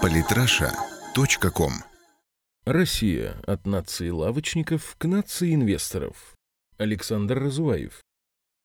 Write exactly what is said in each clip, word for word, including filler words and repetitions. Полит Раша точка ком. Россия от нации лавочников к нации инвесторов. Александр Разуваев.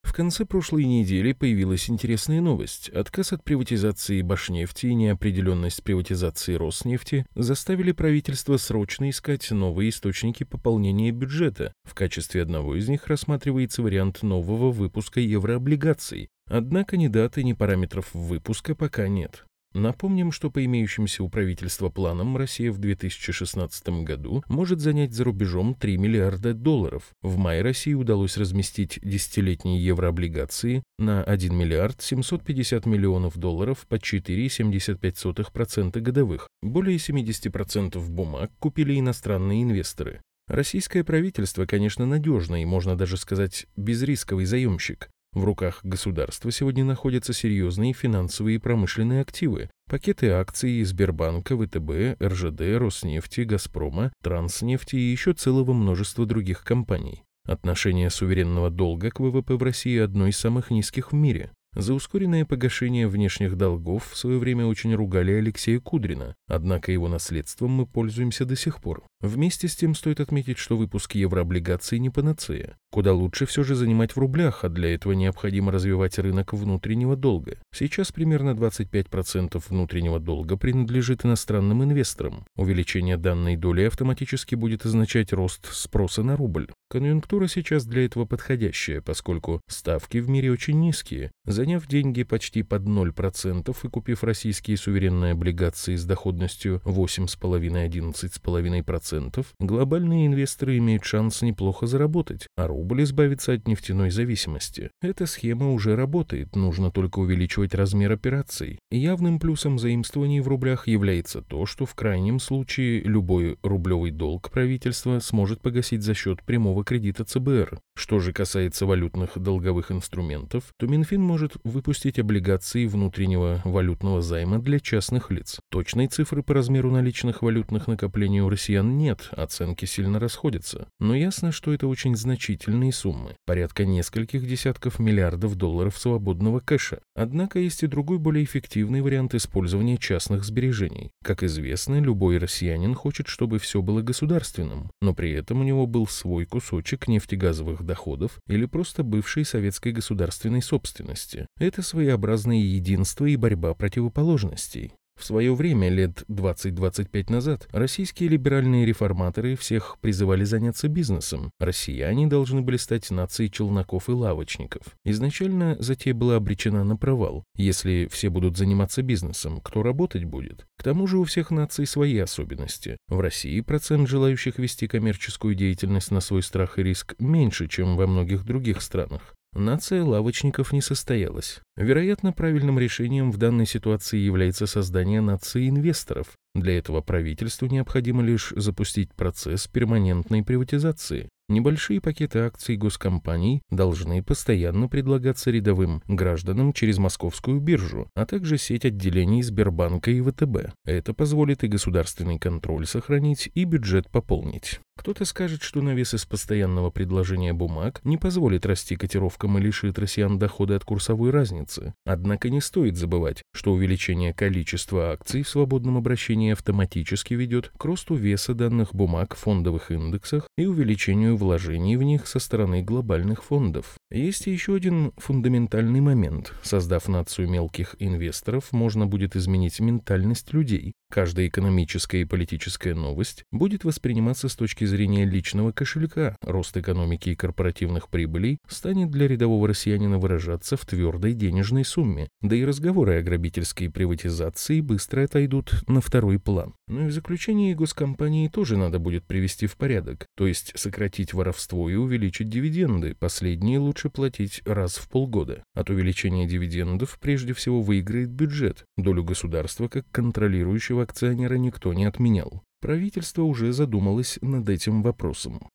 В конце прошлой недели появилась интересная новость. Отказ от приватизации Башнефти и неопределенность приватизации Роснефти заставили правительство срочно искать новые источники пополнения бюджета. В качестве одного из них рассматривается вариант нового выпуска еврооблигаций. Однако ни даты, ни параметров выпуска пока нет. Напомним, что по имеющимся у правительства планам Россия в две тысячи шестнадцатом году может занять за рубежом три миллиарда долларов. В мае России удалось разместить десятилетние еврооблигации на один миллиард семьсот пятьдесят миллионов долларов по четыре целых семьдесят пять сотых процента годовых. Более семьдесят процентов бумаг купили иностранные инвесторы. Российское правительство, конечно, надежный и, можно даже сказать, безрисковый заемщик. В руках государства сегодня находятся серьезные финансовые и промышленные активы, пакеты акций Сбербанка, ВТБ, эр же дэ, Роснефти, Газпрома, Транснефти и еще целого множества других компаний. Отношение суверенного долга к вэ вэ пэ в России одно из самых низких в мире. За ускоренное погашение внешних долгов в свое время очень ругали Алексея Кудрина, однако его наследством мы пользуемся до сих пор. Вместе с тем стоит отметить, что выпуск еврооблигаций не панацея. Куда лучше все же занимать в рублях, а для этого необходимо развивать рынок внутреннего долга. Сейчас примерно двадцать пять процентов внутреннего долга принадлежит иностранным инвесторам. Увеличение данной доли автоматически будет означать рост спроса на рубль. Конъюнктура сейчас для этого подходящая, поскольку ставки в мире очень низкие. Заняв деньги почти под ноль процентов и купив российские суверенные облигации с доходностью восемь целых пять десятых - одиннадцать целых пять процентов, глобальные инвесторы имеют шанс неплохо заработать, а рубль избавится от нефтяной зависимости. Эта схема уже работает, нужно только увеличивать размер операций. Явным плюсом заимствований в рублях является то, что в крайнем случае любой рублевый долг правительства сможет погасить за счет прямого кредита цэ бэ эр. Что же касается валютных долговых инструментов, то Минфин может выпустить облигации внутреннего валютного займа для частных лиц. Точной цифры по размеру наличных валютных накоплений у россиян нет, оценки сильно расходятся. Но ясно, что это очень значительные суммы, порядка нескольких десятков миллиардов долларов свободного кэша. Однако есть и другой, более эффективный вариант использования частных сбережений. Как известно, любой россиянин хочет, чтобы все было государственным, но при этом у него был свой кусочек нефтегазовых доходов или просто бывшей советской государственной собственности. Это своеобразное единство и борьба противоположностей. В свое время, лет двадцать - двадцать пять назад, российские либеральные реформаторы всех призывали заняться бизнесом. Россияне должны были стать нацией челноков и лавочников. Изначально затея была обречена на провал. Если все будут заниматься бизнесом, кто работать будет? К тому же у всех наций свои особенности. В России процент желающих вести коммерческую деятельность на свой страх и риск меньше, чем во многих других странах. Нация лавочников не состоялась. Вероятно, правильным решением в данной ситуации является создание нации инвесторов. Для этого правительству необходимо лишь запустить процесс перманентной приватизации. Небольшие пакеты акций госкомпаний должны постоянно предлагаться рядовым гражданам через Московскую биржу, а также сеть отделений Сбербанка и вэ тэ бэ. Это позволит и государственный контроль сохранить, и бюджет пополнить. Кто-то скажет, что навес из постоянного предложения бумаг не позволит расти котировкам и лишит россиян дохода от курсовой разницы. Однако не стоит забывать, что увеличение количества акций в свободном обращении автоматически ведет к росту веса данных бумаг в фондовых индексах и увеличению вложений в них со стороны глобальных фондов. Есть еще один фундаментальный момент. Создав нацию мелких инвесторов, можно будет изменить ментальность людей. Каждая экономическая и политическая новость будет восприниматься с точки зрения личного кошелька. Рост экономики и корпоративных прибылей станет для рядового россиянина выражаться в твердой денежной сумме. Да и разговоры о грабительской приватизации быстро отойдут на второй план. Ну и в заключение госкомпании тоже надо будет привести в порядок, то есть сократить воровство и увеличить дивиденды. Последние лучше платить раз в полгода. От увеличения дивидендов прежде всего выиграет бюджет. Долю государства как контролирующего акционера никто не отменял. Правительство уже задумалось над этим вопросом.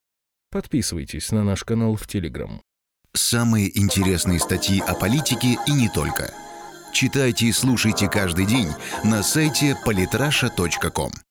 Подписывайтесь на наш канал в Telegram. Самые интересные статьи о политике и не только. Читайте и слушайте каждый день на сайте Полит Раша точка ком.